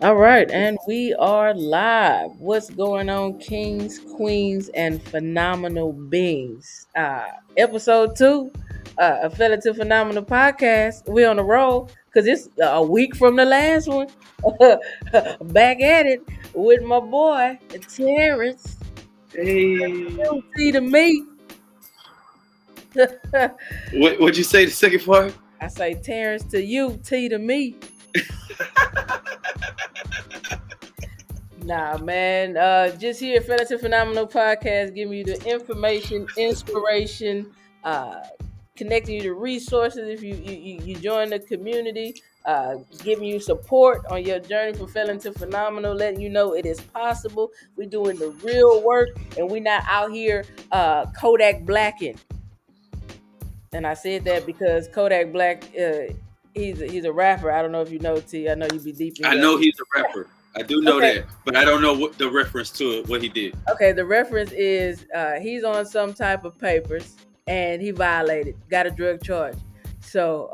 All right, and we are live. What's going on, kings, queens, and phenomenal beings? Episode 2 of Felon to Phenomenal Podcast. We're on the roll because it's a week from the last one. Back at it with my boy, Terrence. Hey. See the meat. What'd you say the second part? I say Terrence to you, T to me. Nah, man. Just here at Felon to Phenomenal Podcast, giving you the information, inspiration, connecting you to resources if you join the community, giving you support on your journey from Felon to Phenomenal, letting you know it is possible. We're doing the real work, and we're not out here Kodak Blacking. And I said that because Kodak Black, he's a rapper. I don't know if you know, T. I know you be deep in I know he's a rapper. I do know that, but I don't know what the reference to it, what he did. Okay, the reference is he's on some type of papers and he violated, got a drug charge. So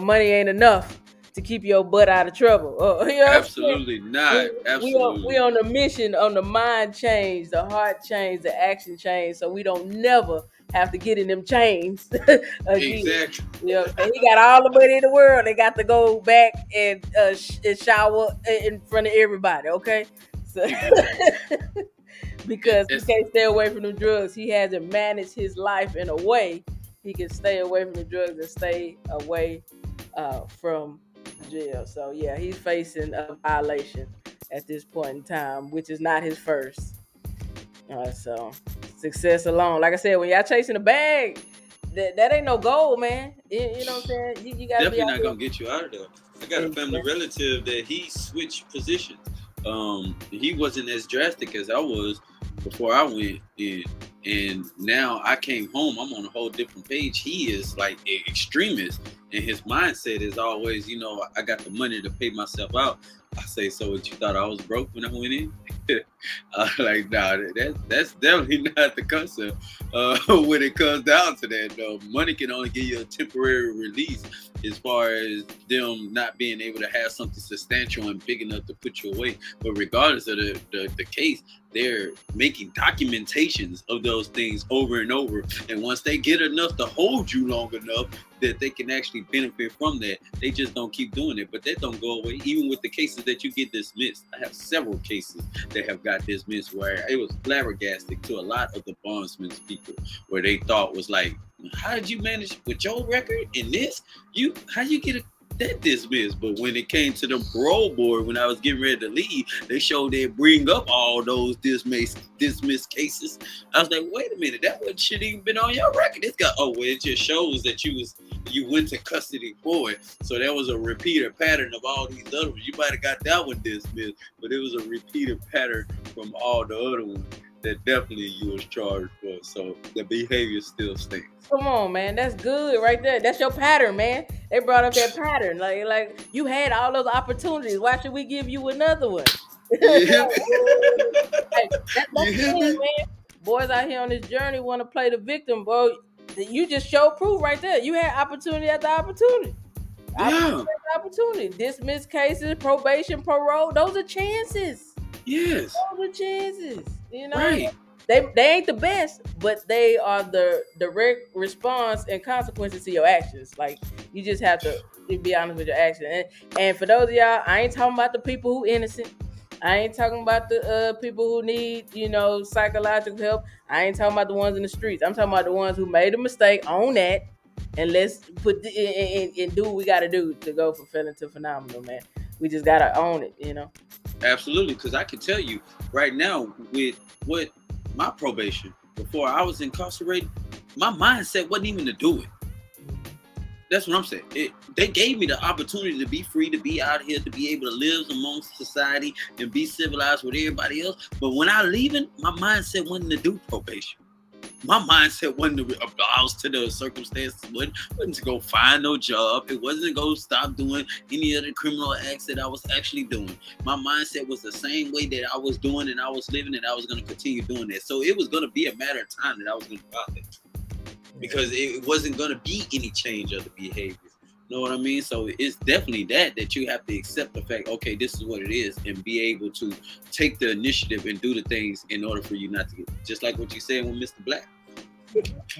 money ain't enough to keep your butt out of trouble. You know, absolutely not. Absolutely. We on a mission, on the mind change, the heart change, the action change, so we don't never have to get in them chains. Exactly. Yeah, and he got all the money in the world. They got to go back and shower in front of everybody. Okay, so because he can't stay away from the drugs, he hasn't managed his life in a way he can stay away from the drugs and stay away from jail. So yeah, he's facing a violation at this point in time, which is not his first. So. Success alone. Like I said, when y'all chasing a bag, that ain't no goal, man. You know what I'm saying? You gotta definitely be not gonna get you out of there. I got a family relative that he switched positions. He wasn't as drastic as I was before I went in, and now I came home. I'm on a whole different page. He is like an extremist, and his mindset is always, you know, I got the money to pay myself out. I say, so what, you thought I was broke when I went in? I was like, nah, that's definitely not the concept when it comes down to that, though. Money can only give you a temporary release as far as them not being able to have something substantial and big enough to put you away. But regardless of the case, they're making documentations of those things over and over. And once they get enough to hold you long enough that they can actually benefit from that, they just don't keep doing it. But that don't go away, even with the cases that you get dismissed. I have several cases that have got dismissed where it was flabbergasting to a lot of the bondsman's people, where they thought was like, how did you manage with your record and this? How you get that dismissed? But when it came to the parole board, when I was getting ready to leave, they showed they bring up all those dismissed cases. I was like, wait a minute, that one shouldn't even been on your record. This guy, well, it just shows that you went to custody for it. So that was a repeated pattern of all these other ones. You might have got that one dismissed, but it was a repeated pattern from all the other ones that definitely you was charged for. So the behavior still stinks. Come on, man. That's good right there. That's your pattern, man. They brought up that pattern. Like you had all those opportunities. Why should we give you another one? Yeah. That's it, man. Boys out here on this journey want to play the victim, bro. You just show proof right there. You had opportunity after opportunity. Yeah. Opportunity after opportunity. Dismissed cases, probation, parole. Those are chances. Yes. Those are chances. You know, right. They ain't the best, but they are the direct response and consequences to your actions. Like, you just have to be honest with your actions. And for those of y'all, I ain't talking about the people who innocent. I ain't talking about the people who need, you know, psychological help. I ain't talking about the ones in the streets. I'm talking about the ones who made a mistake, own that, and let's put and do what we got to do to go from Felon to Phenomenal, man. We just got to own it, you know? Absolutely, because I can tell you right now with what my probation, before I was incarcerated, my mindset wasn't even to do it. That's what I'm saying. They gave me the opportunity to be free, to be out here, to be able to live amongst society and be civilized with everybody else. But when I leaving, my mindset wasn't to do probation. My mindset wasn't to oblige to the circumstances, wasn't to go find no job. It wasn't to go stop doing any other criminal acts that I was actually doing. My mindset was the same way that I was doing and I was living, and I was going to continue doing that. So it was going to be a matter of time that I was going to go out there, because it wasn't going to be any change of the behavior. Know what I mean? So it's definitely that you have to accept the fact, okay, this is what it is, and be able to take the initiative and do the things in order for you not to get, just like what you said with Mr. Black.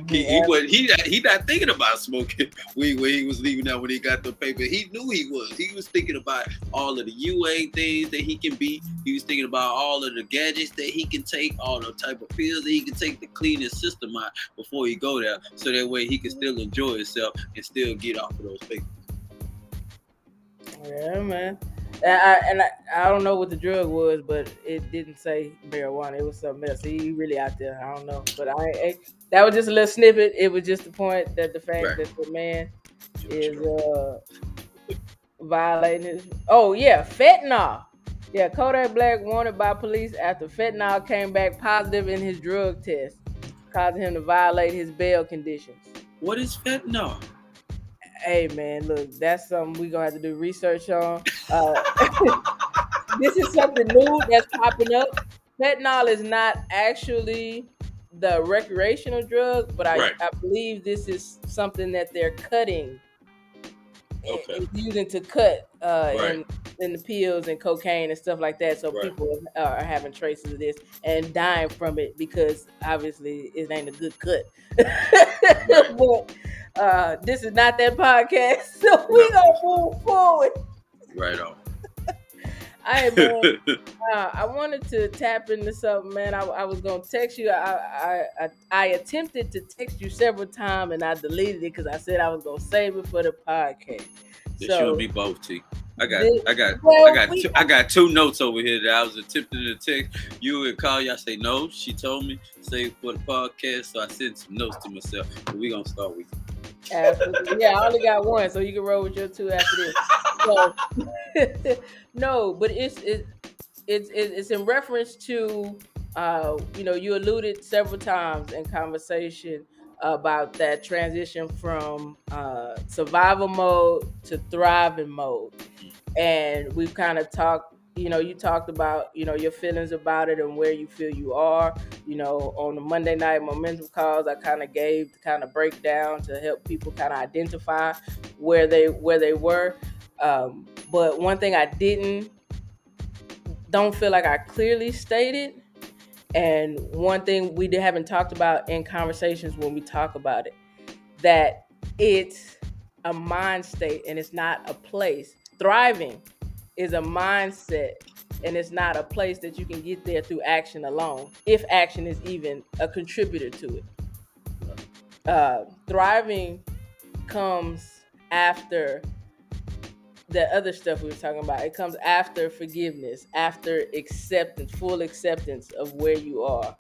He not thinking about smoking weed when he was leaving out when he got the paper. He knew he was. He was thinking about all of the UA things that he can be. He was thinking about all of the gadgets that he can take, all the type of pills that he can take to clean his system out before he go there, so that way he can still enjoy himself and still get off of those papers. Yeah, man. And I don't know what the drug was, but it didn't say marijuana. It was something else. He really out there. I don't know. But that was just a little snippet. It was just the point that the fact that the man is violating his... Oh, yeah, fentanyl. Yeah, Kodak Black wanted by police after fentanyl came back positive in his drug test, causing him to violate his bail conditions. What is fentanyl? Hey, man, look, that's something we're going to have to do research on. This is something new that's popping up. Fentanyl is not actually the recreational drug, but I believe this is something that they're cutting. Okay. And using to cut in the pills and cocaine and stuff like that. So people are having traces of this and dying from it because obviously it ain't a good cut. But this is not that podcast, so we're going to move forward. Right on. I wanted to tap into something, man. I was going to text you. I attempted to text you several times, and I deleted it because I said I was going to save it for the podcast. It should be both, T. I got two notes over here that I was attempting to text you and call you. I say, no, she told me, save it for the podcast, so I sent some notes to myself. But we're going to start with you. Absolutely. Yeah, I only got one, so you can roll with your two after this. So, no, but it's in reference to you alluded several times in conversation about that transition from survival mode to thriving mode, and we've kind of talked. You talked about your feelings about it and where you feel you are. On the Monday night momentum calls, I kind of gave the kind of breakdown to help people kind of identify where they were. But one thing I don't feel like I clearly stated, and one thing we haven't talked about in conversations when we talk about it, that it's a mind state and it's not a place. Thriving is a mindset, and it's not a place that you can get there through action alone, if action is even a contributor to it. Thriving comes after the other stuff we were talking about. It comes after forgiveness, after acceptance, full acceptance of where you are.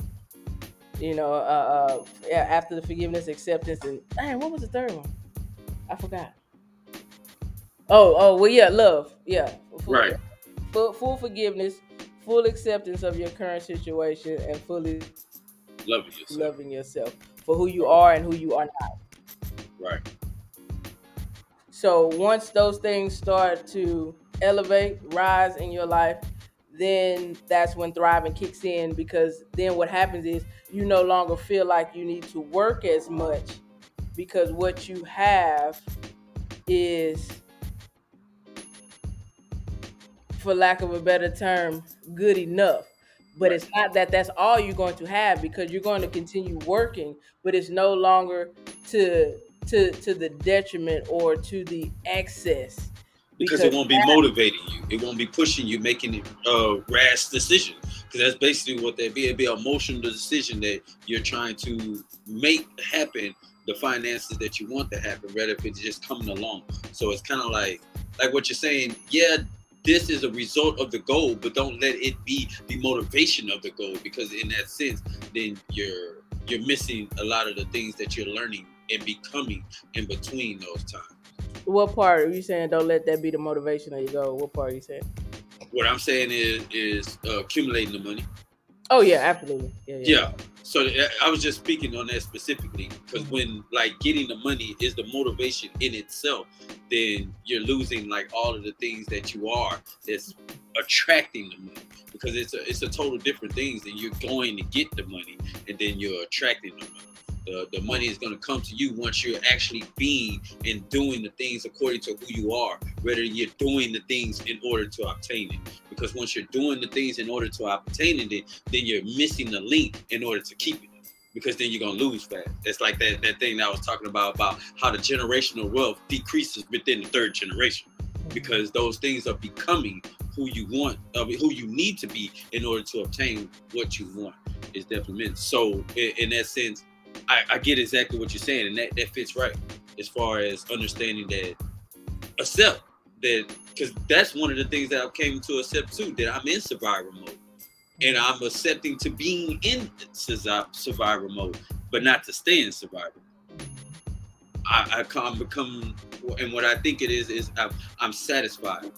After the forgiveness, acceptance, and what was the third one? I forgot. Love. Yeah. Full forgiveness, full acceptance of your current situation, and fully loving yourself for who you are and who you are not. Right. So once those things start to elevate, rise in your life, then that's when thriving kicks in, because then what happens is you no longer feel like you need to work as much, because what you have is, for lack of a better term, good enough. But it's not that that's all you're going to have, because you're going to continue working, but it's no longer to the detriment or to the excess. Because it won't be motivating you. It won't be pushing you, making it rash decision. Because that's basically what that'd be. It'd be an emotional decision that you're trying to make happen, the finances that you want to happen, rather if it's just coming along. So it's kind of like what you're saying, yeah, this is a result of the goal, but don't let it be the motivation of the goal, because in that sense, then you're missing a lot of the things that you're learning and becoming in between those times. What part are you saying don't let that be the motivation of your goal? What part are you saying? What I'm saying is accumulating the money. Oh, yeah, absolutely. Yeah. So I was just speaking on that specifically, because when getting the money is the motivation in itself, then you're losing all of the things that you are that's attracting the money, because it's a total different things than you're going to get the money and then you're attracting the money. the money is going to come to you once you're actually being and doing the things according to who you are, whether you're doing the things in order to obtain it. Because once you're doing the things in order to obtain it, then you're missing the link in order to keep it. Because then you're going to lose fast. It's like that thing that I was talking about how the generational wealth decreases within the third generation. Because those things are becoming who you want, who you need to be in order to obtain what you want is definitely meant. So in that sense, I get exactly what you're saying, and that fits right as far as understanding that, accept that, because that's one of the things that I've came to accept too, that I'm in survival mode. And I'm accepting to being in survival mode, but not to stay in survival. I become, and what I think it is I'm satisfied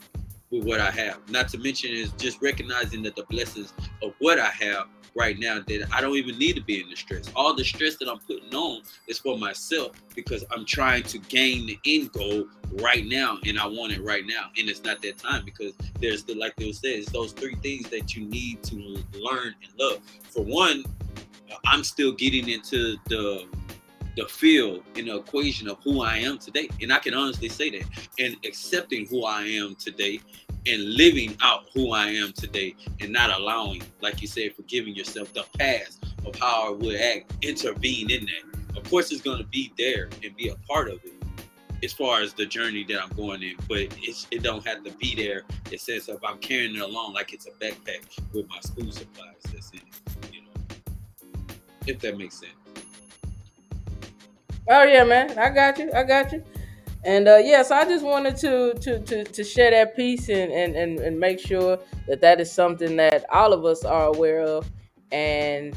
with what I have. Not to mention is just recognizing that the blessings of what I have right now, that I don't even need to be in the stress. All the stress that I'm putting on is for myself, because I'm trying to gain the end goal right now, and I want it right now, and it's not that time, because there's the, like they said, it's those three things that you need to learn and love. For one, I'm still getting into the field in the equation of who I am today. And I can honestly say that. And accepting who I am today and living out who I am today, and not allowing, like you said, forgiving yourself the past of how I would act, intervene in that. Of course, it's going to be there and be a part of it as far as the journey that I'm going in, but it don't have to be there. It says if I'm carrying it along like it's a backpack with my school supplies that's in it, you know, if that makes sense. Oh yeah, man, I got you, and so I just wanted to share that piece and make sure that is something that all of us are aware of, and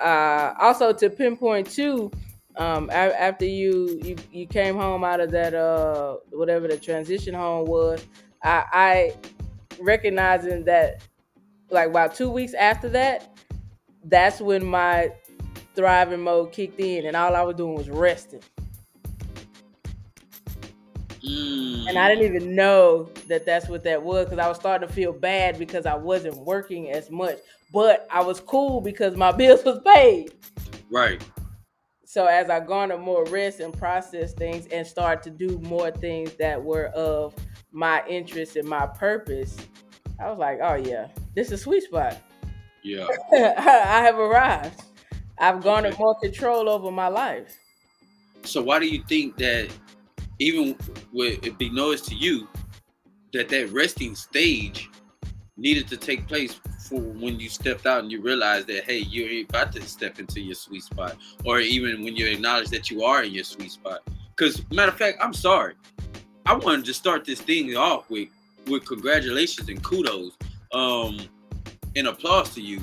also to pinpoint too. After you came home out of that whatever the transition home was, I recognizing that like about 2 weeks after that, that's when my thriving mode kicked in, and all I was doing was resting. And I didn't even know that's what that was, because I was starting to feel bad because I wasn't working as much, but I was cool because my bills was paid. Right. So as I garnered more rest and processed things and started to do more things that were of my interest and my purpose, I was like, oh yeah, this is a sweet spot. Yeah. I have arrived. I've garnered more control over my life. So why do you think that, even with it be noticed to you, that resting stage needed to take place for when you stepped out and you realized that, hey, you're about to step into your sweet spot, or even when you acknowledge that you are in your sweet spot? Because, matter of fact, I'm sorry, I wanted to start this thing off with congratulations and kudos and applause to you.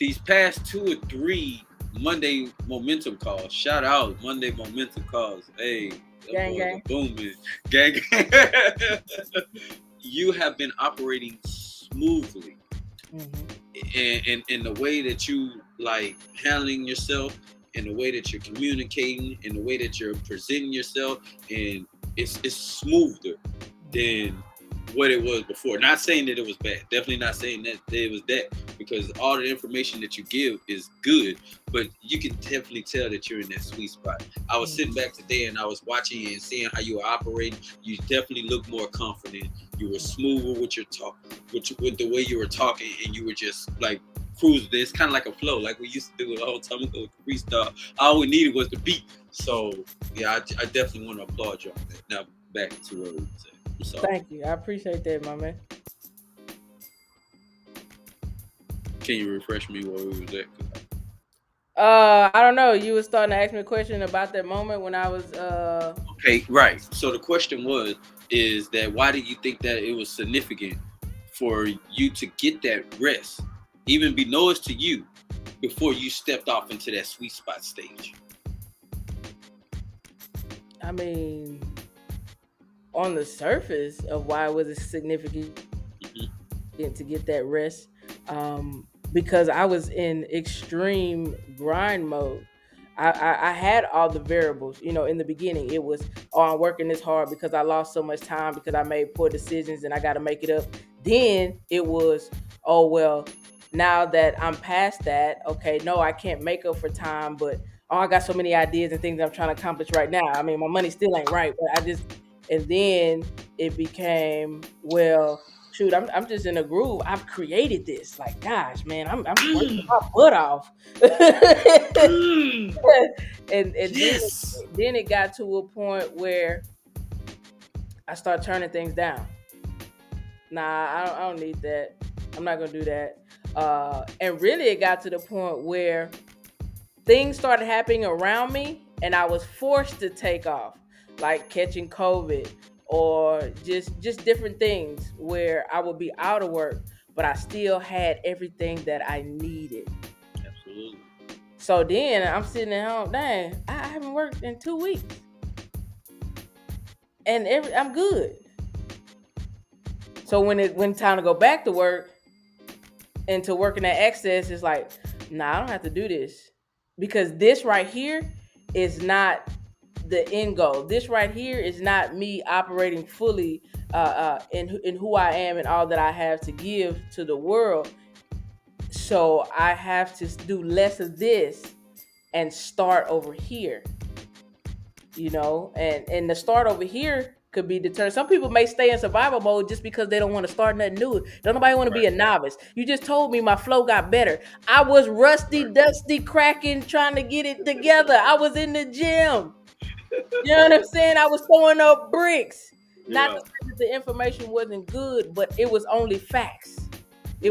These past 2 or 3 Monday Momentum Calls, shout out Monday Momentum Calls. Hey, gang. Booming. Gang. You have been operating smoothly, and in the way that you like handling yourself, in the way that you're communicating, in the way that you're presenting yourself, and it's smoother than what it was before. Not saying that it was bad, definitely not saying that it was that, because all the information that you give is good, but you can definitely tell that you're in that sweet spot. I was sitting back today and I was watching and seeing how you were operating. You definitely look more confident. You were smoother with your talk, with the way you were talking, and you were just like cruising. It's kind of like a flow, like we used to do it a whole time ago with the freestyle. All we needed was the beat. So yeah, I definitely want to applaud you on that. Now back to what we said. So. Thank you. I appreciate that, my man. Can you refresh me where we was at? I don't know. You were starting to ask me a question about that moment when I was... Okay, right. So the question is that why did you think that it was significant for you to get that rest, even be noticed to you, before you stepped off into that sweet spot stage? I mean... on the surface of why was it significant to get that rest, because I was in extreme grind mode. I had all the variables, you know. In the beginning it was, I'm working this hard because I lost so much time because I made poor decisions and I got to make it up. Then it was, now that I'm past that, okay, no, I can't make up for time, but oh, I got so many ideas and things that I'm trying to accomplish right now. I mean, my money still ain't right, but I just, and then it became, well, shoot, I'm just in a groove. I've created this. Like, gosh, man, I'm working my butt off. And yes. then it got to a point where I start turning things down. Nah, I don't need that. I'm not going to do that. And really it got to the point where things started happening around me and I was forced to take off, like catching COVID or just different things where I would be out of work, but I still had everything that I needed. Absolutely. So then I'm sitting at home, dang, I haven't worked in 2 weeks. And I'm good. So when time to go back to work and to working at excess, it's like, nah, I don't have to do this because this right here is not the end goal. This right here is not me operating fully in who I am and all that I have to give to the world. So I have to do less of this and start over here, you know, and the start over here could be deterred. Some people may stay in survival mode just because they don't want to start nothing new. Don't nobody want to be a novice. You just told me my flow got better. I was rusty, dusty, cracking, trying to get it together. I was in the gym. You know what I'm saying? I was throwing up bricks. Not to say that the information wasn't good, but it was only facts. It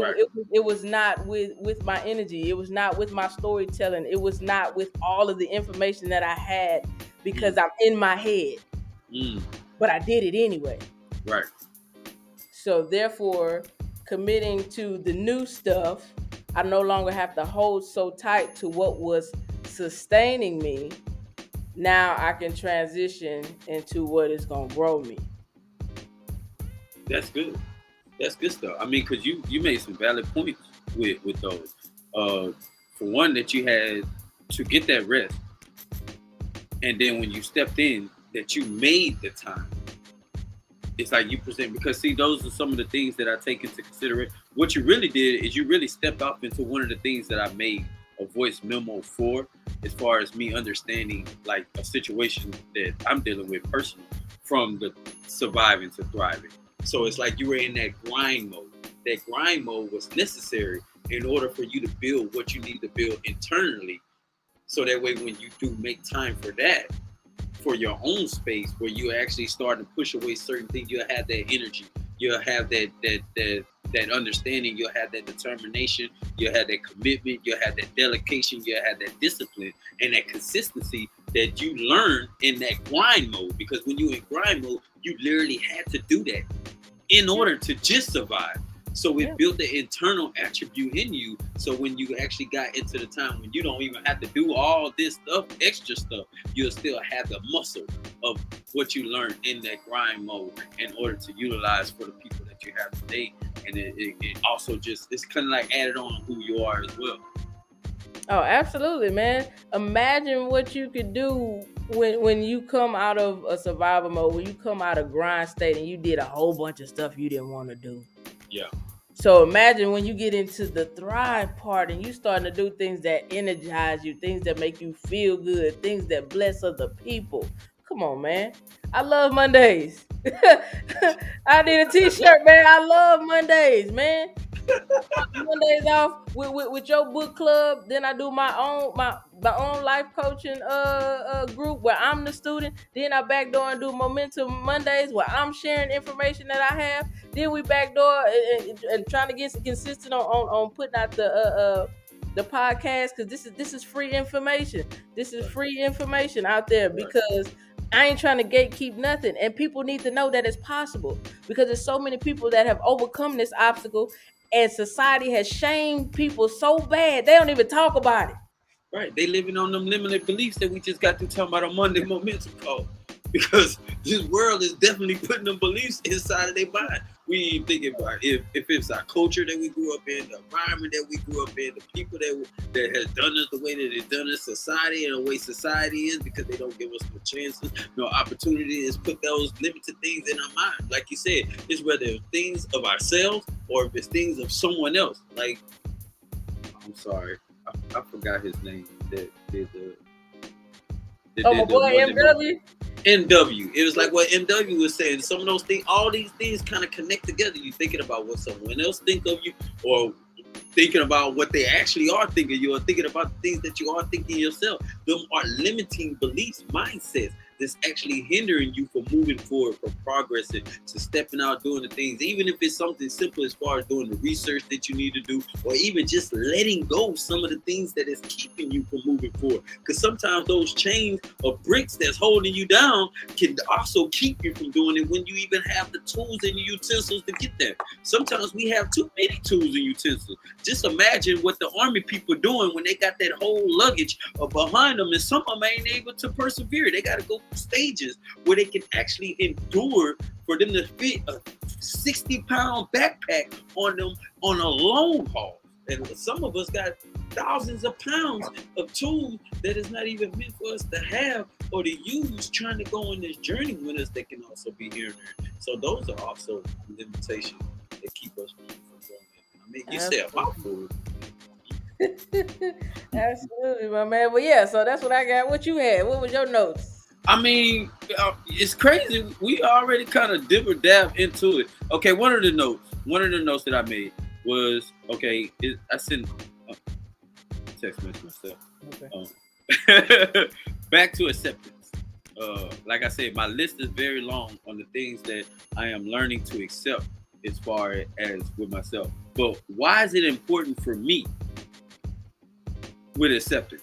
was not with my energy. It was not with my storytelling. It was not with all of the information that I had because I'm in my head. But I did it anyway. Right. So therefore, committing to the new stuff, I no longer have to hold so tight to what was sustaining me. Now I can transition into what is going to grow me. That's good. That's good stuff. I mean, because you made some valid points with those. For one, that you had to get that rest. And then when you stepped in, that you made the time. It's like you present, because see, those are some of the things that I take into consideration. What you really did is you really stepped up into one of the things that I made a voice memo for, as far as me understanding like a situation that I'm dealing with personally, from the surviving to thriving. So it's like you were in that grind mode. That grind mode was necessary in order for you to build what you need to build internally. So that way, when you do make time for that, for your own space, where you actually start to push away certain things, you'll have that energy, you'll have that understanding, you'll have that determination, you'll have that commitment, you'll have that dedication, you'll have that discipline and that consistency that you learn in that grind mode. Because when you're in grind mode, you literally had to do that in order to just survive. So it built the internal attribute in you. So when you actually got into the time when you don't even have to do all this stuff, extra stuff, you'll still have the muscle of what you learned in that grind mode in order to utilize for the people that you have today. And it also just, it's kind of like added on who you are as well. Oh, absolutely, man. Imagine what you could do when you come out of a survival mode, when you come out of grind state and you did a whole bunch of stuff you didn't want to do. Yeah. So imagine when you get into the thrive part and you starting to do things that energize you, things that make you feel good, things that bless other people. Come on, man. I love Mondays. I need a t-shirt, man. I love Mondays, man. Mondays off with your book club. Then I do my own life coaching group where I'm the student. Then I backdoor and do Momentum Mondays where I'm sharing information that I have. Then we backdoor and trying to get consistent on putting out the podcast, because this is free information. This is free information out there, because I ain't trying to gatekeep nothing, and people need to know that it's possible, because there's so many people that have overcome this obstacle, and society has shamed people so bad they don't even talk about it. Right, they living on them limited beliefs that we just got to talk about on Monday Momentum Call, because this world is definitely putting them beliefs inside of their mind. We ain't thinking about if it's our culture that we grew up in, the environment that we grew up in, the people that has done us the way that they've done us, society and the way society is, because they don't give us no chances, no opportunities. Put those limited things in our mind. Like you said, it's whether it's things of ourselves or if it's things of someone else. Like I'm sorry. I forgot his name. That did the. Oh, my boy, MW? MW. It was like what MW was saying. Some of those things, all these things kind of connect together. You're thinking about what someone else think of you, or thinking about what they actually are thinking you, or thinking about the things that you are thinking yourself. Them are limiting beliefs, mindsets that's actually hindering you from moving forward, from progressing, to stepping out, doing the things, even if it's something simple as far as doing the research that you need to do, or even just letting go of some of the things that is keeping you from moving forward. Because sometimes those chains or bricks that's holding you down can also keep you from doing it when you even have the tools and the utensils to get there. Sometimes we have too many tools and utensils. Just imagine what the Army people are doing when they got that whole luggage behind them, and some of them ain't able to persevere. They got to go stages where they can actually endure for them to fit a 60-pound backpack on them on a long haul. And some of us got thousands of pounds of tools that is not even meant for us to have or to use trying to go on this journey with us that can also be here and there. So those are also limitations that keep us from going. I mean, you say a mouthful. Absolutely, my man. Well, yeah, so that's what I got. What you had? What was your notes? I mean, it's crazy. We already kind of dibber dab into it. Okay, one of the notes that I made was, okay, I sent text message myself. Okay. Back to acceptance. Like I said, my list is very long on the things that I am learning to accept as far as with myself. But why is it important for me with acceptance?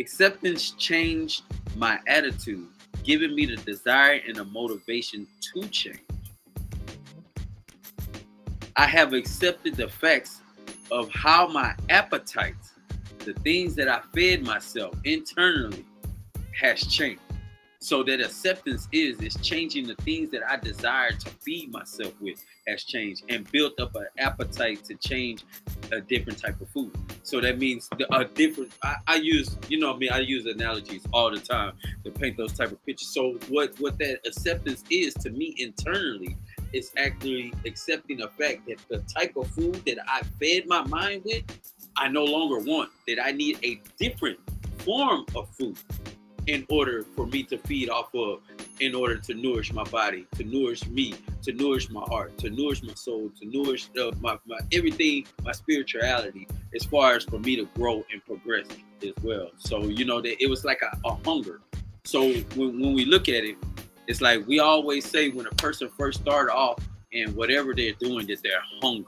Acceptance changed my attitude, giving me the desire and the motivation to change. I have accepted the facts of how my appetites, the things that I fed myself internally, has changed. So that acceptance is changing the things that I desire to feed myself with has changed, and built up an appetite to change a different type of food. So that means a different, I use analogies all the time to paint those type of pictures. So what that acceptance is to me internally is actually accepting the fact that the type of food that I fed my mind with, I no longer want, that I need a different form of food in order for me to feed off of, in order to nourish my body, to nourish me, to nourish my heart, to nourish my soul, to nourish my everything, my spirituality, as far as for me to grow and progress as well. So, that it was like a hunger. So when we look at it, it's like we always say when a person first started off and whatever they're doing, that they're hungry,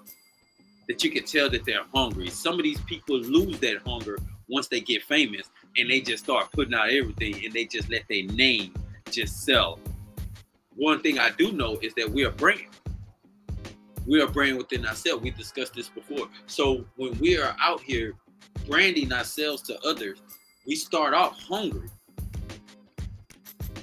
that you can tell that they're hungry. Some of these people lose that hunger once they get famous, and they just start putting out everything, and they just let their name just sell. One thing I do know is that we are a brand within ourselves. We discussed this before. So when we are out here branding ourselves to others, we start off hungry,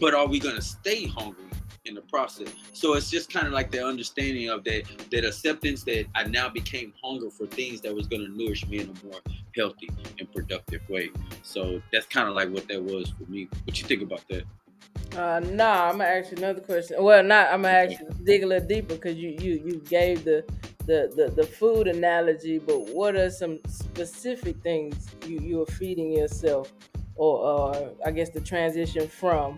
but are we going to stay hungry in the process? So it's just kind of like the understanding of that acceptance, that I now became hunger for things that was going to nourish me in a more healthy and productive way. So that's kind of like what that was for me. What you think about that? I'm gonna ask you another question. Well, not, I'm gonna ask you, dig a little deeper, because you gave the food analogy, but what are some specific things you are feeding yourself, or I guess the transition from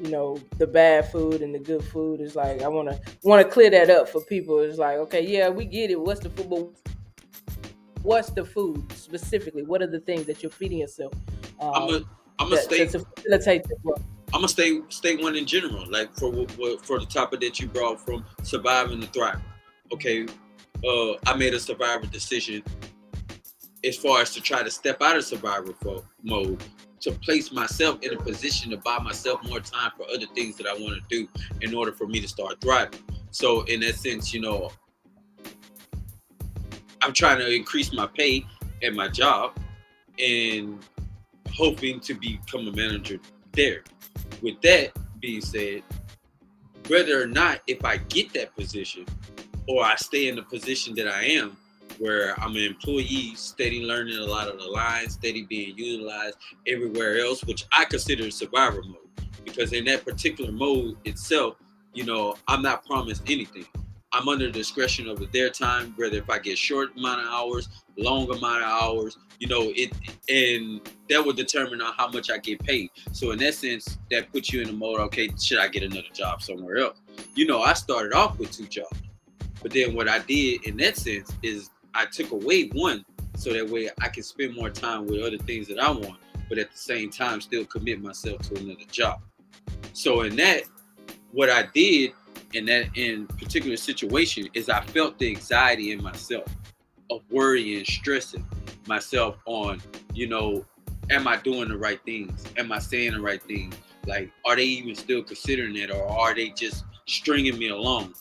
the bad food and the good food is like, I want to clear that up for people. It's like, okay, yeah, we get it. What's the food? But what's the food specifically? What are the things that you're feeding yourself? To facilitate the work. I'm gonna stay one in general, like for the topic that you brought from surviving to thriving. Okay, I made a survivor decision as far as to try to step out of survivor mode, to place myself in a position to buy myself more time for other things that I want to do in order for me to start thriving. So in that sense, I'm trying to increase my pay at my job and hoping to become a manager there. With that being said, whether or not if I get that position or I stay in the position that I am, where I'm an employee, steady learning a lot of the lines, steady being utilized everywhere else, which I consider survivor mode, because in that particular mode itself, I'm not promised anything. I'm under the discretion of their time, whether if I get short amount of hours, long amount of hours, you know, it, and that will determine on how much I get paid. So in that sense, that puts you in the mode, okay, should I get another job somewhere else? You know, I started off with 2 jobs, but then what I did in that sense is I took away 1, so that way I can spend more time with other things that I want, but at the same time, still commit myself to another job. So in that, what I did in that in particular situation is I felt the anxiety in myself of worrying, stressing myself on, you know, am I doing the right things? Am I saying the right things? Like, are they even still considering it, or are they just stringing me along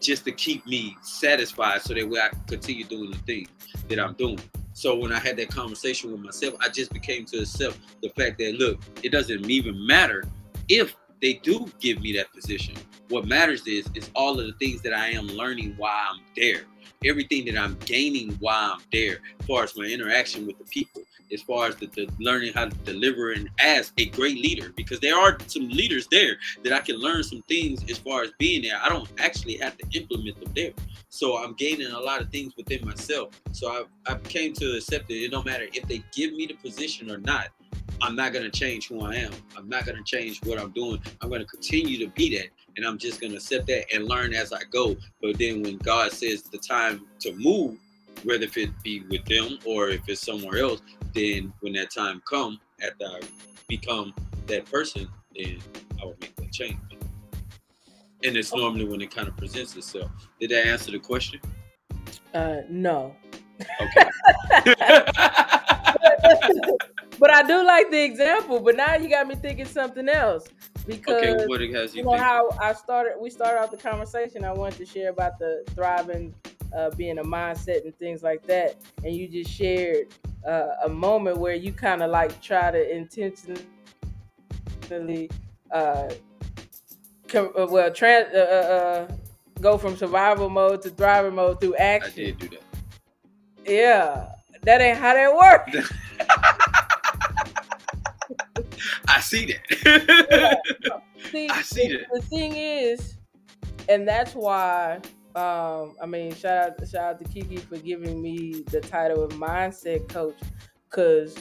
just to keep me satisfied so that way I can continue doing the thing that I'm doing? So when I had that conversation with myself, I just became to accept the fact that, look, it doesn't even matter if they do give me that position. What matters is all of the things that I am learning while I'm there. Everything that I'm gaining while I'm there, as far as my interaction with the people, as far as the learning how to deliver and as a great leader, because there are some leaders there that I can learn some things as far as being there. I don't actually have to implement them there. So I'm gaining a lot of things within myself. So I came to accept that it don't matter if they give me the position or not. I'm not going to change who I am. I'm not going to change what I'm doing. I'm going to continue to be that. And I'm just going to accept that and learn as I go. But then when God says the time to move, whether if it be with them or if it's somewhere else, then when that time comes, after I become that person, then I will make that change. And it's normally when it kind of presents itself. Did that answer the question? No. Okay. But I do like the example, but now you got me thinking something else, because okay, what it has you know, how we started off the conversation. I wanted to share about the thriving, being a mindset and things like that. And you just shared a moment where you kind of like try to intentionally go from survival mode to thriving mode through action. I did do that. Yeah. That ain't how that works. I see that. I see that. The thing is, and that's why, shout out to Kiki for giving me the title of mindset coach. Because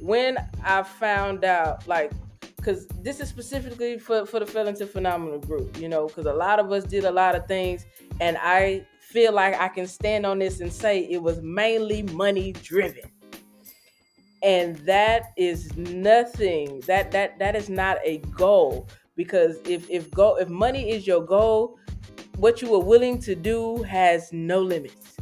when I found out, like, because this is specifically for the Felon to Phenomenal group, you know, because a lot of us did a lot of things, and I feel like I can stand on this and say it was mainly money driven. And that is nothing. That is not a goal, because if money is your goal, what you are willing to do has no limits.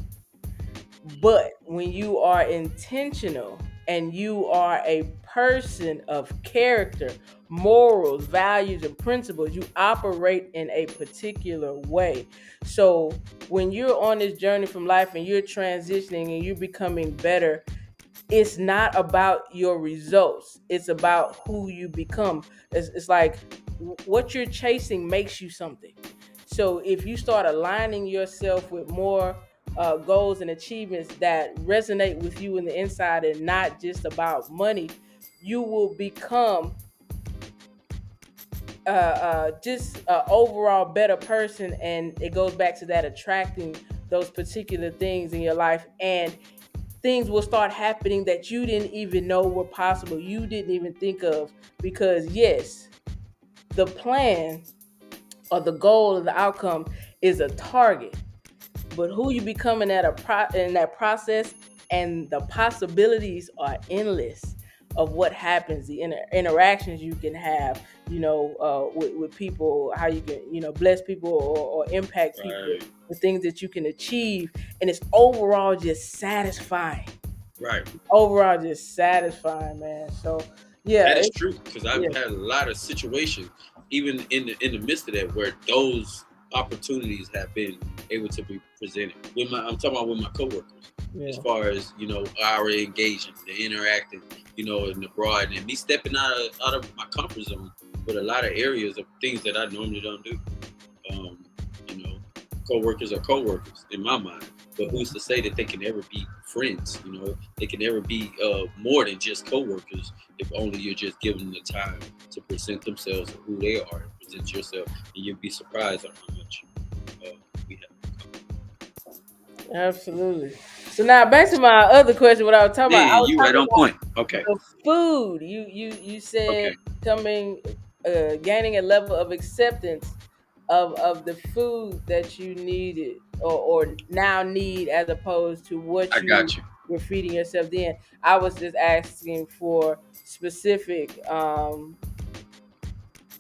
But when you are intentional and you are a person of character, morals, values, and principles, you operate in a particular way. So when you're on this journey from life and you're transitioning and you're becoming better, it's not about your results. It's about who you become. It's like what you're chasing makes you something. So if you start aligning yourself with more goals and achievements that resonate with you in the inside and not just about money, you will become just an overall better person. And it goes back to that attracting those particular things in your life, and things will start happening that you didn't even know were possible. You didn't even think of, because yes, the plan or the goal or the outcome is a target, but who you become in that process, and the possibilities are endless of what happens, the interactions you can have, you know, with people, how you can, you know, bless people or impact people, right. The things that you can achieve. And it's overall just satisfying. Right. Overall just satisfying, man. So, yeah. That's true, because I've had a lot of situations, even in the midst of that, where those opportunities have been able to be presented. I'm talking about with my coworkers, as far as, you know, our engagement, the interacting, you know, in the broad, and me stepping out of my comfort zone with a lot of areas of things that I normally don't do. You know, coworkers are coworkers in my mind, but who's to say that they can ever be friends? You know, they can never be more than just coworkers if only you're just giving them the time to present themselves and who they are, and present yourself, and you'd be surprised at how much we have. Absolutely. So now back to my other question. What I was talking about, I was you right on point. Okay. The food. You said coming, gaining a level of acceptance of the food that you needed or now need, as opposed to what you were feeding yourself then. I was just asking for specific.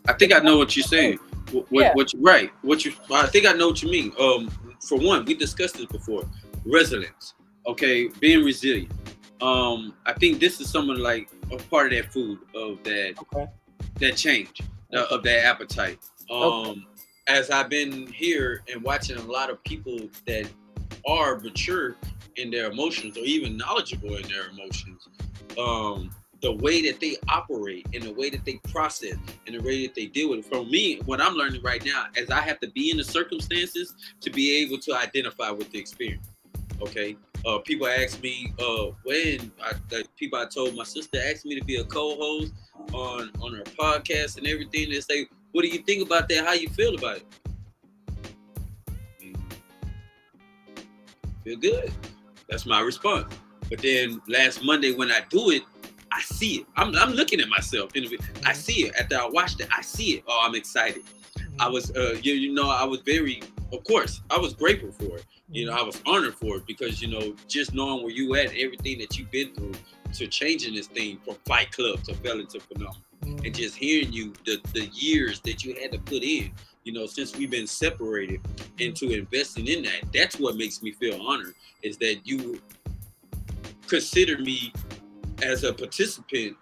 I think I know what you're saying. I think I know what you mean. For one, we discussed this before. Resilience. Okay, being resilient. I think this is something like a part of that food, of that that change, of that appetite. As I've been here and watching a lot of people that are mature in their emotions, or even knowledgeable in their emotions, the way that they operate and the way that they process and the way that they deal with it. For me, what I'm learning right now is I have to be in the circumstances to be able to identify with the experience. Okay. People ask me I told, my sister asked me to be a co-host on her podcast and everything. They say, "What do you think about that? How you feel about it?" Feel good. That's my response. But then last Monday when I do it, I see it. I'm looking at myself. I see it. After I watched it, I see it. Oh, I'm excited. I was, I was very, of course, I was grateful for it. You know, I was honored for it because, you know, just knowing where you at, everything that you've been through, to changing this thing from Fight Club to Felon to Phenomenal, and just hearing you, the years that you had to put in, you know, since we've been separated, into investing in that, that's what makes me feel honored, is that you consider me as a participant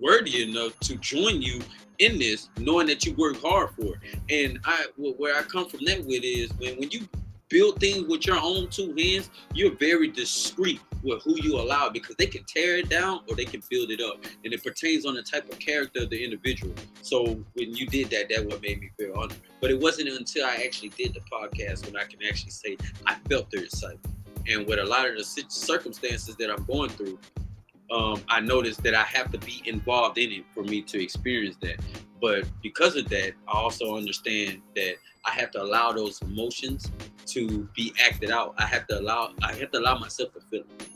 worthy enough to join you in this, knowing that you work hard for it. And where I come from that with is when you build things with your own two hands, you're very discreet with who you allow, because they can tear it down or they can build it up, and it pertains on the type of character of the individual. So when you did that, what made me feel honored. But it wasn't until I actually did the podcast when I can actually say I felt their excitement. And with a lot of the circumstances that I'm going through, I noticed that I have to be involved in it for me to experience that. But because of that, I also understand that I have to allow those emotions to be acted out. I have to allow myself to feel it.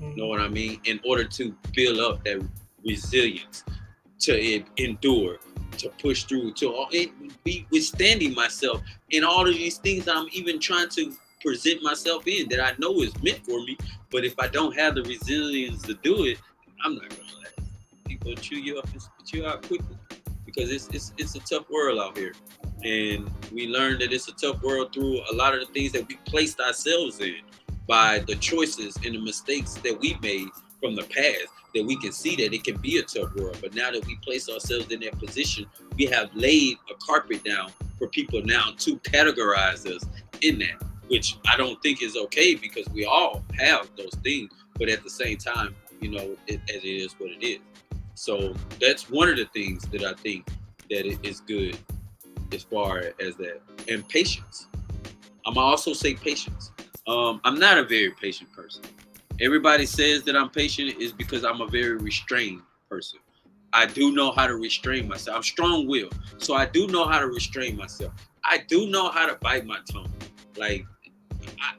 You know what I mean? In order to build up that resilience, to endure, to push through, to be withstanding myself in all of these things that I'm even trying to present myself in, that I know is meant for me. But if I don't have the resilience to do it, I'm not gonna let people chew you up and spit you out quickly, because it's a tough world out here. And we learned that it's a tough world through a lot of the things that we placed ourselves in, by the choices and the mistakes that we made from the past, that we can see that it can be a tough world. But now that we place ourselves in that position, we have laid a carpet down for people now to categorize us in that, which I don't think is okay, because we all have those things. But at the same time, you know, it is what it is. So that's one of the things that I think that it is good as far as that. And patience. I'm also say patience. I'm not a very patient person. Everybody says that I'm patient is because I'm a very restrained person. I do know how to restrain myself. I'm strong-willed, so I do know how to restrain myself. I do know how to bite my tongue. Like,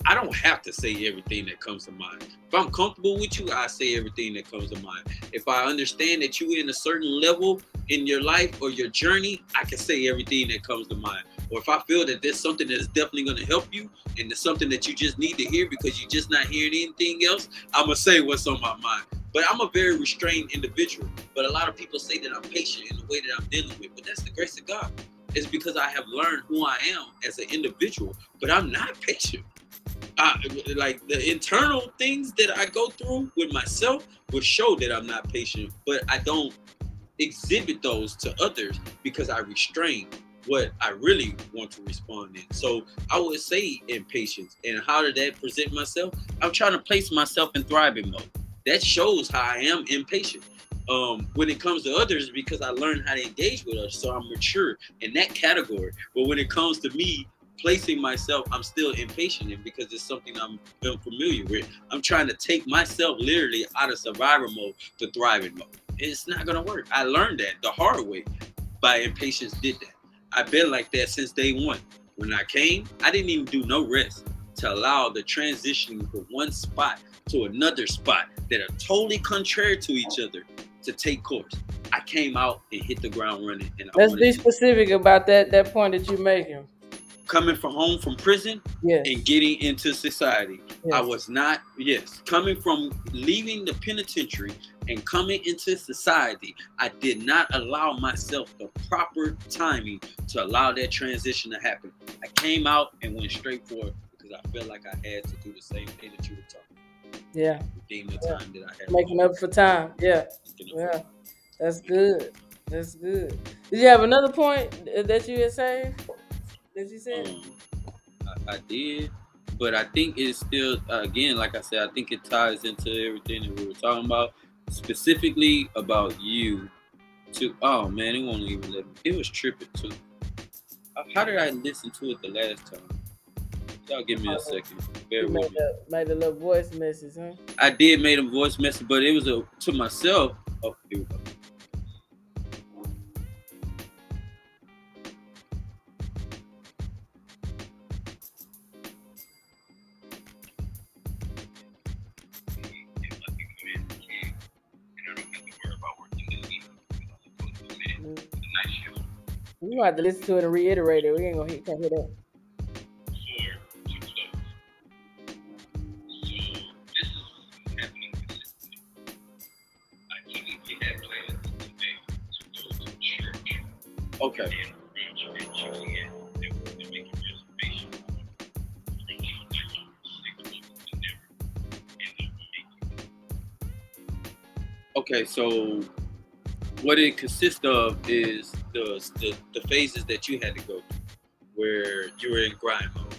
I don't have to say everything that comes to mind. If I'm comfortable with you, I say everything that comes to mind. If I understand that you're in a certain level in your life or your journey, I can say everything that comes to mind. Or if I feel that there's something that's definitely going to help you, and there's something that you just need to hear because you're just not hearing anything else, I'm going to say what's on my mind. But I'm a very restrained individual. But a lot of people say that I'm patient in the way that I'm dealing with. But that's the grace of God. It's because I have learned who I am as an individual, but I'm not patient. Like the internal things that I go through with myself will show that I'm not patient, but I don't exhibit those to others because I restrain what I really want to respond in. So I would say impatience. And how did that present myself? I'm trying to place myself in thriving mode. That shows how I am impatient. When it comes to others, because I learned how to engage with others, so I'm mature in that category. But when it comes to me placing myself, I'm still impatient, and because it's something I'm familiar with, I'm trying to take myself literally out of survivor mode to thriving mode. It's not gonna work. I learned that the hard way. By impatience did that. I've been like that since day one. When I came, I didn't even do no rest. to allow the transitioning from one spot to another spot that are totally contrary to each other to take course. I came out and hit the ground running. And let's be specific about that point that you're making. Coming from home from prison, yes, and getting into society. Yes. I was not, yes, coming from leaving the penitentiary and coming into society, I did not allow myself the proper timing to allow that transition to happen. I came out and went straight for it because I felt like I had to do the same thing that you were talking about. Yeah. Redeeming the time that I had. Making up for time. Yeah. Yeah. That's good. That's good. Did you have another point that you had saved? That you said? I did, but I think it's still, again, like I said, I think it ties into everything that we were talking about, specifically about you too. Oh man, it won't even let me. It was tripping too. How did I listen to it the last time? Y'all give me a second. Bear with me. Made a little voice message, huh? I did make a voice message, but it was to myself. Oh, here we go. We're going to have to listen to it and reiterate it. We ain't going to hit that. Okay. Okay, so what it consists of is the phases that you had to go through where you were in grind mode,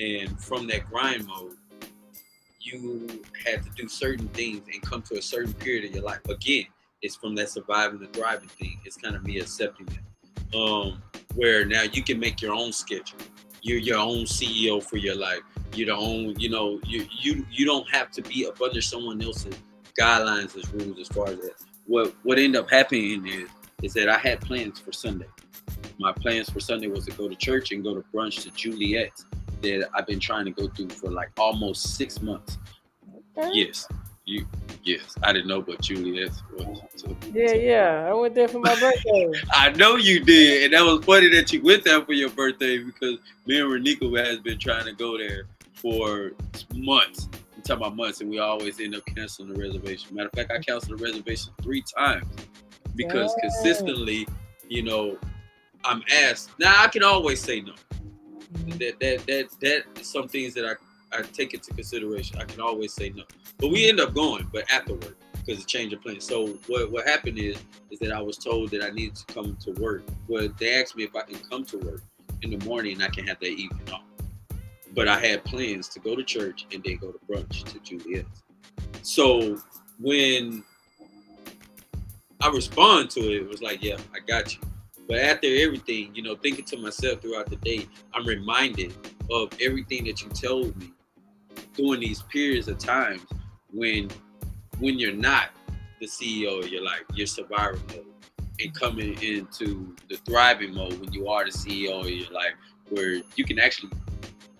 and from that grind mode you had to do certain things and come to a certain period of your life. Again, it's from that surviving and thriving thing. It's kind of me accepting that, where now you can make your own schedule. You're your own CEO for your life. You're the own, you know, you don't have to be up under someone else's guidelines as rules as far as that. What ended up happening is that I had plans for Sunday. My plans for Sunday was to go to church and go to brunch to Juliet's that I've been trying to go through for like almost 6 months. Okay. Yes. Yes, I didn't know what Juliet's was. Yeah, I went there for my birthday. I know you did, and that was funny that you went there for your birthday because me and Renika has been trying to go there for months. I'm talking about months, and we always end up canceling the reservation. Matter of fact, I canceled the reservation 3 times. Because consistently, you know, I'm asked. Now I can always say no. That some things that I take into consideration. I can always say no. But we end up going, but afterward, because of change of plans. So what happened is that I was told that I needed to come to work. Well, they asked me if I can come to work in the morning and I can have that evening off. But I had plans to go to church and then go to brunch to Juliet's. So when I respond to it, it was like, yeah, I got you. But after everything, you know, thinking to myself throughout the day, I'm reminded of everything that you told me during these periods of times when you're not the CEO of your life, you're survivor mode, and coming into the thriving mode when you are the CEO of your life, where you can actually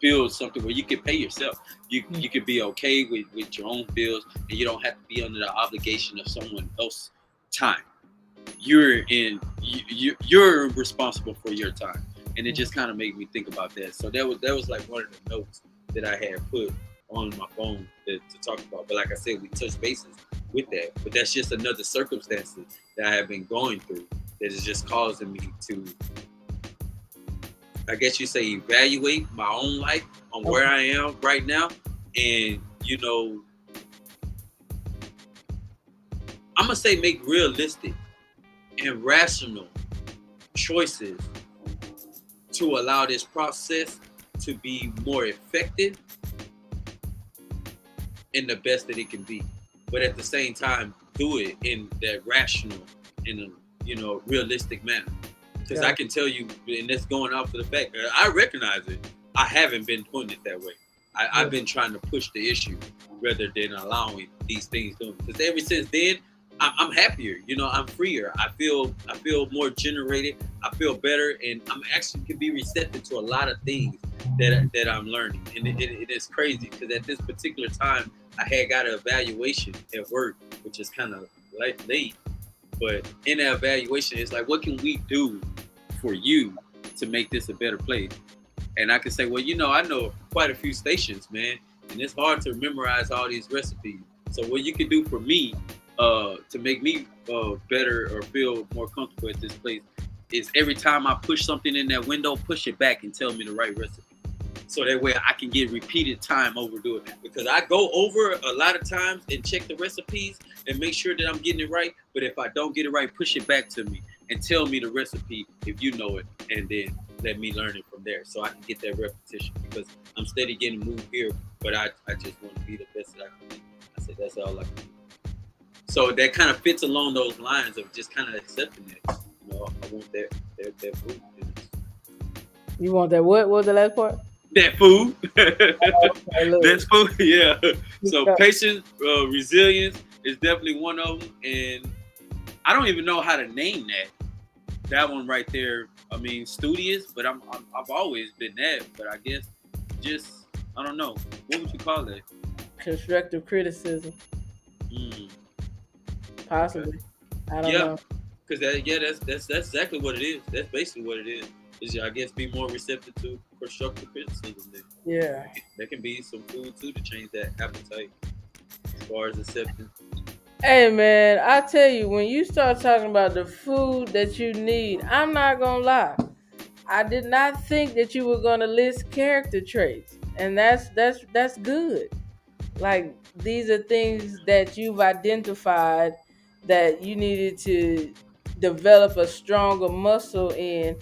build something where you can pay yourself. You can be okay with your own bills, and you don't have to be under the obligation of someone else. Time, you're responsible for your time, and it just kind of made me think about that. So that was like one of the notes that I had put on my phone to talk about. But like I said, we touched bases with that. But that's just another circumstance that I have been going through that is just causing me to, I guess you say, evaluate my own life on where I am right now, and you know. I'm gonna say make realistic and rational choices to allow this process to be more effective and the best that it can be. But at the same time, do it in that rational and realistic manner. Because I can tell you, and that's going off to the fact, I recognize it. I haven't been doing it that way. I've been trying to push the issue rather than allowing these things to. Because ever since then, I'm happier, you know, I'm freer. I feel more generated. I feel better, and I'm actually can be receptive to a lot of things that I'm learning. And it is crazy because at this particular time, I had got an evaluation at work, which is kind of like late, but in that evaluation, it's like, what can we do for you to make this a better place? And I can say, well, you know, I know quite a few stations, man, and it's hard to memorize all these recipes. So what you can do for me to make me better or feel more comfortable at this place is every time I push something in that window, push it back and tell me the right recipe. So that way I can get repeated time overdo it. Because I go over a lot of times and check the recipes and make sure that I'm getting it right. But if I don't get it right, push it back to me and tell me the recipe if you know it, and then let me learn it from there so I can get that repetition, because I'm steady getting moved here, but I just want to be the best that I can be. I said, that's all I can do. So that kind of fits along those lines of just kind of accepting it. You know, I want that food. You want that what? What was the last part? That food. That's food, yeah. So patience, resilience is definitely one of them. And I don't even know how to name that. That one right there. I mean, studious, but I've always been that. But I guess just, I don't know. What would you call that? Constructive criticism. Possibly. Okay. I don't know. Cause that's exactly what it is. That's basically what it is. Is, I guess, be more receptive to constructive criticism. Yeah. There can be some food too to change that appetite as far as acceptance. Hey man, I tell you, when you start talking about the food that you need, I'm not gonna lie, I did not think that you were gonna list character traits, and that's good. Like, these are things that you've identified that you needed to develop a stronger muscle in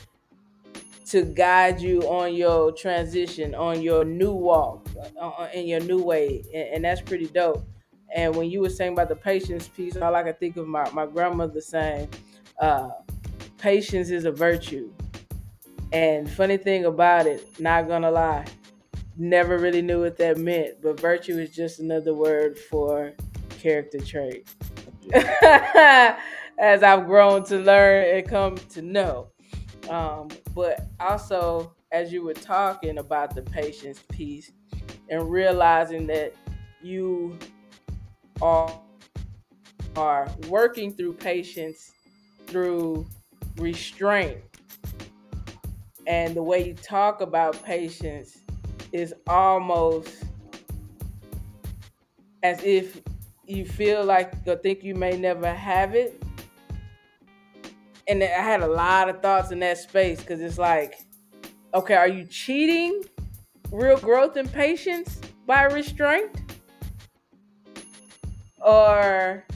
to guide you on your transition, on your new walk, in your new way, and that's pretty dope. And when you were saying about the patience piece, all I could think of my grandmother saying, patience is a virtue. And funny thing about it, not gonna lie, never really knew what that meant, but virtue is just another word for character trait. Yeah. As I've grown to learn and come to know. But also, as you were talking about the patience piece and realizing that you are working through patience, through restraint, and the way you talk about patience is almost as if you feel like or think you may never have it. And I had a lot of thoughts in that space, because it's like, okay, are you cheating real growth and patience by restraint? Or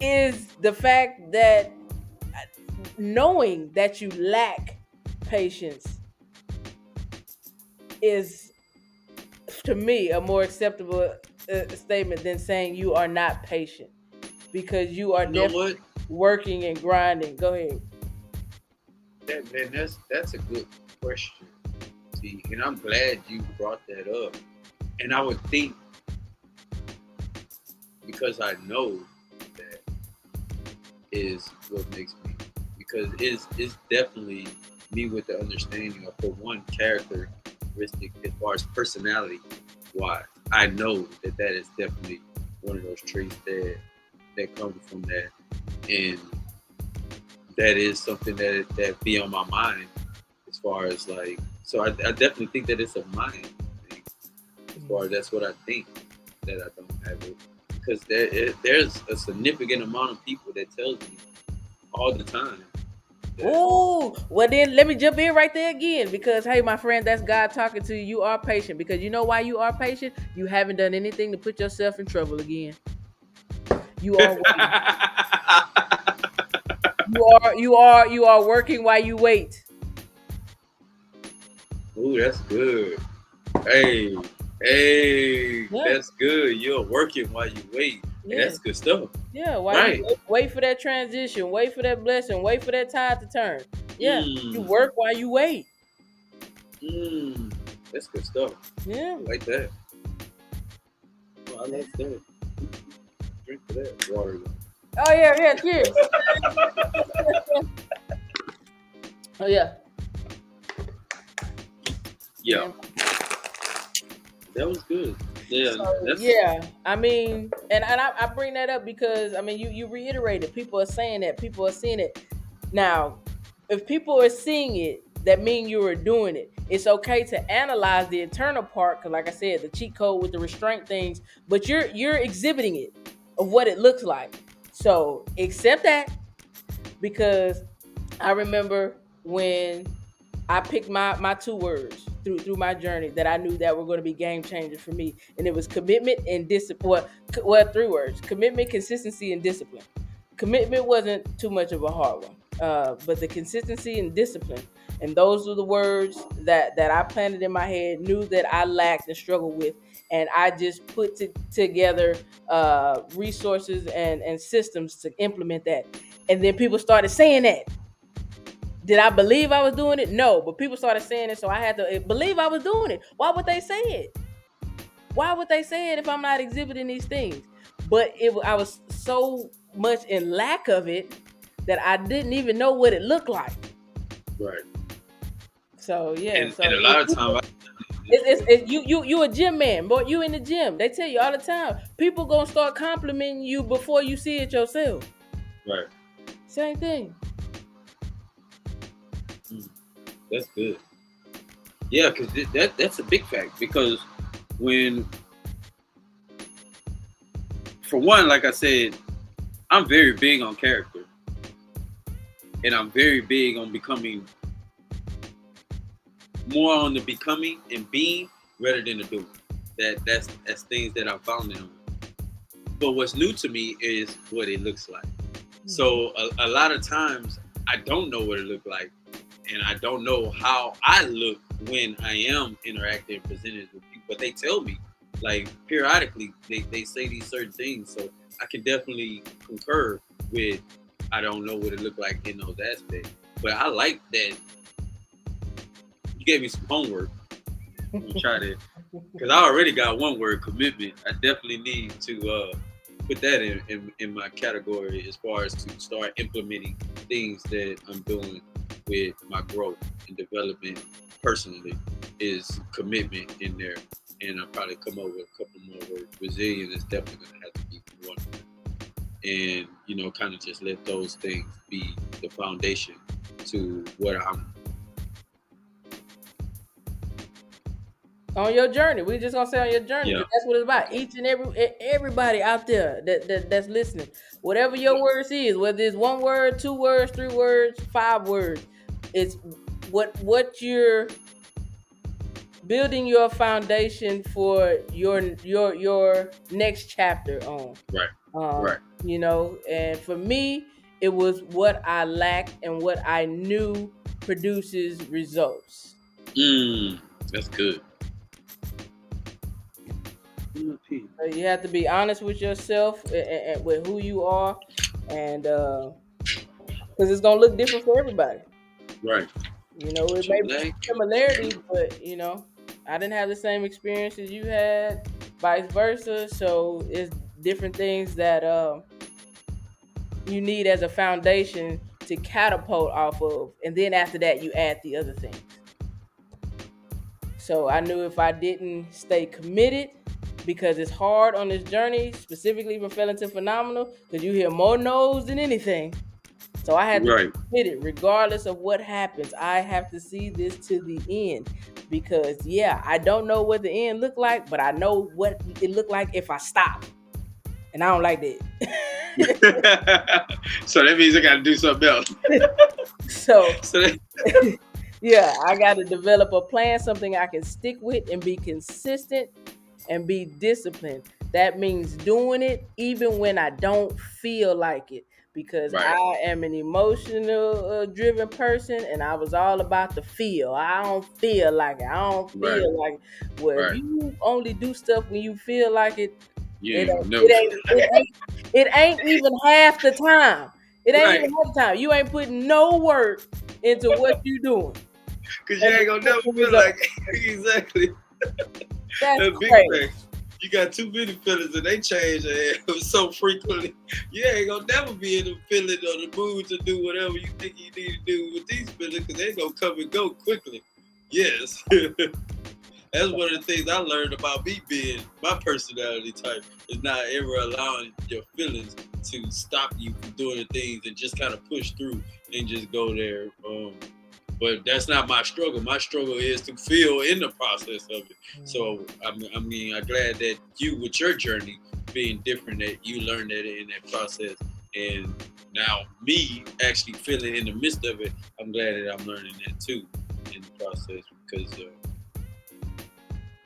is the fact that knowing that you lack patience is, to me, a more acceptable statement than saying you are not patient, because you are definitely working and grinding. Go ahead. Man, that's a good question. See, and I'm glad you brought that up. And I would think, because I know that is what makes me, because it's definitely me with the understanding of, for one, characteristic as far as personality wise. I know that is definitely one of those traits that comes from that, and that is something that be on my mind as far as like. So I definitely think that it's a mind thing. As far as that's what I think, that I don't have it. Because there's a significant amount of people that tells me all the time. Oh, well then let me jump in right there again, because, hey, my friend, that's God talking to you. You are patient, because you know why you are patient? You haven't done anything to put yourself in trouble again. You are waiting. You are working while you wait. Ooh, that's good. Hey, yeah. That's good. You're working while you wait. Yeah. And that's good stuff. Yeah, while you wait for that transition, wait for that blessing, wait for that tide to turn. Yeah, you work while you wait. That's good stuff. Yeah. I like that. Well, I like that. drink for that water. Oh yeah, cheers. Oh yeah. Yeah. That was good. Yeah. So, yeah. I mean, and I bring that up because I mean you reiterated. People are saying that. People are seeing it. Now, if people are seeing it, that means you were doing it. It's okay to analyze the internal part, because like I said, the cheat code with the restraint things, but you're exhibiting it of what it looks like. So accept that, because I remember when I picked my two words through my journey that I knew that were going to be game changers for me. And it was commitment and discipline. Well, three words: commitment, consistency, and discipline. Commitment wasn't too much of a hard one, but the consistency and discipline. And those were the words that I planted in my head, knew that I lacked and struggled with. And I just put together resources and systems to implement that. And then people started saying that. Did I believe I was doing it? No, but people started saying it, so I had to believe I was doing it. Why would they say it? Why would they say it if I'm not exhibiting these things? But I was so much in lack of it that I didn't even know what it looked like. Right. So yeah, and a lot of time, it's you a gym man, but you in the gym. They tell you all the time, people gonna start complimenting you before you see it yourself. Right. Same thing. That's good. Yeah, because that's a big fact. Because when, for one, like I said, I'm very big on character, and I'm very big on becoming. More on the becoming and being rather than the doing. That's things that I'm founded on. But what's new to me is what it looks like. So a lot of times I don't know what it looked like, and I don't know how I look when I am interacting and presenting with people. But they tell me, like, periodically they say these certain things. So I can definitely concur with I don't know what it looked like in those aspects. But I like that. You gave me some homework. I'm gonna try that, because I already got one word: commitment. I definitely need to put that in my category as far as to start implementing things that I'm doing with my growth and development personally. Is commitment in there, and I'll probably come up with a couple more words. Resilient is definitely gonna have to be one, and you know, kind of just let those things be the foundation to what I'm. On your journey. We're just going to say on your journey. Yeah. That's what it's about. Each and everybody out there that's listening. Whatever your words is, whether it's one word, two words, three words, five words, it's what you're building your foundation for your next chapter on. Right. Right. You know, and for me, it was what I lacked and what I knew produces results. That's good. You have to be honest with yourself and with who you are, and because it's gonna look different for everybody, right? You know, it may be similarities, but you know, I didn't have the same experiences you had, vice versa. So it's different things that you need as a foundation to catapult off of, and then after that, you add the other things. So I knew if I didn't stay committed. Because it's hard on this journey, specifically from Felon to Phenomenal, because you hear more no's than anything. So I had to admit it, regardless of what happens. I have to see this to the end, because yeah, I don't know what the end looked like, but I know what it looked like if I stop, and I don't like that. So that means I got to do something else. Yeah, I got to develop a plan, something I can stick with, and be consistent. And be disciplined. That means doing it even when I don't feel like it, because I am an emotional driven person, and I was all about the feel. I don't feel like it. I don't feel like it. Well, you only do stuff when you feel like it. It ain't even half the time. It ain't even half the time. You ain't putting no work into what you doing, because you ain't gonna never feel like it. Exactly. That's crazy. You got too many feelings and they change their ass so frequently. You ain't gonna never be in the feeling or the mood to do whatever you think you need to do with these feelings, because they gonna come and go quickly. Yes. That's one of the things I learned about me being my personality type, is not ever allowing your feelings to stop you from doing the things, and just kind of push through and just go there. But that's not my struggle. My struggle is to feel in the process of it. So, I'm glad that you, with your journey being different, that you learned that in that process. And now me actually feeling in the midst of it, I'm glad that I'm learning that too in the process, because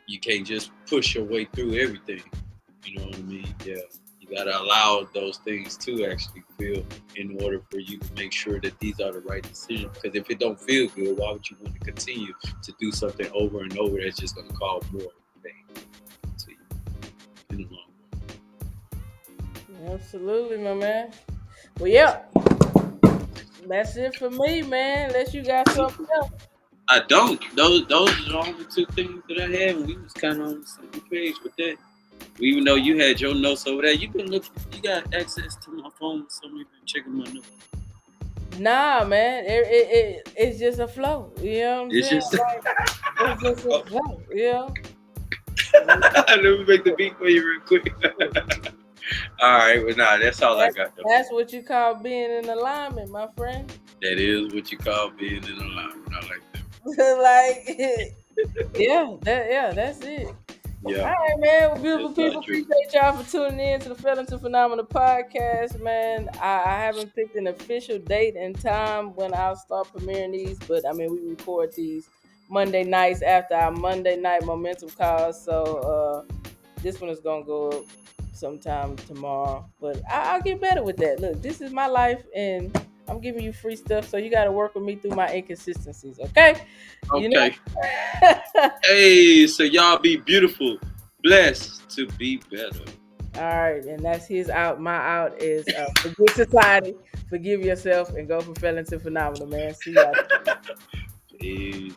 you can't just push your way through everything. You know what I mean? Yeah. You got to allow those things to actually feel in order for you to make sure that these are the right decisions. Because if it don't feel good, why would you want to continue to do something over and over that's just going to cause more pain to you in the long run? Absolutely, my man. Well, yeah. That's it for me, man. Unless you got something else. I don't. Those are the only two things that I have, and we was kind of on the same page with that. Even though you had your notes over there, you've been looking. You got access to my phone, so you've been checking my notes. Nah, man, it's just a flow. You know what I'm saying? It's just a flow. You know. Let me make the beat for you real quick. All right, well, nah, that's all I got, though. That's what you call being in alignment, my friend. That is what you call being in alignment. I like that. That's it. Yeah. All right, man. Well, beautiful people, appreciate y'all for tuning in to the Felon to Phenomenal Podcast, man. I haven't picked an official date and time when I'll start premiering these, but I mean, we record these Monday nights after our Monday night momentum calls, so this one is gonna go up sometime tomorrow. But I'll get better with that. Look, this is my life, and I'm giving you free stuff, so you got to work with me through my inconsistencies, okay? Okay. You know? Hey, so y'all be beautiful. Blessed to be better. All right, and that's his out. My out is forgive society, forgive yourself, and go from felon to phenomenal, man. See y'all. Peace.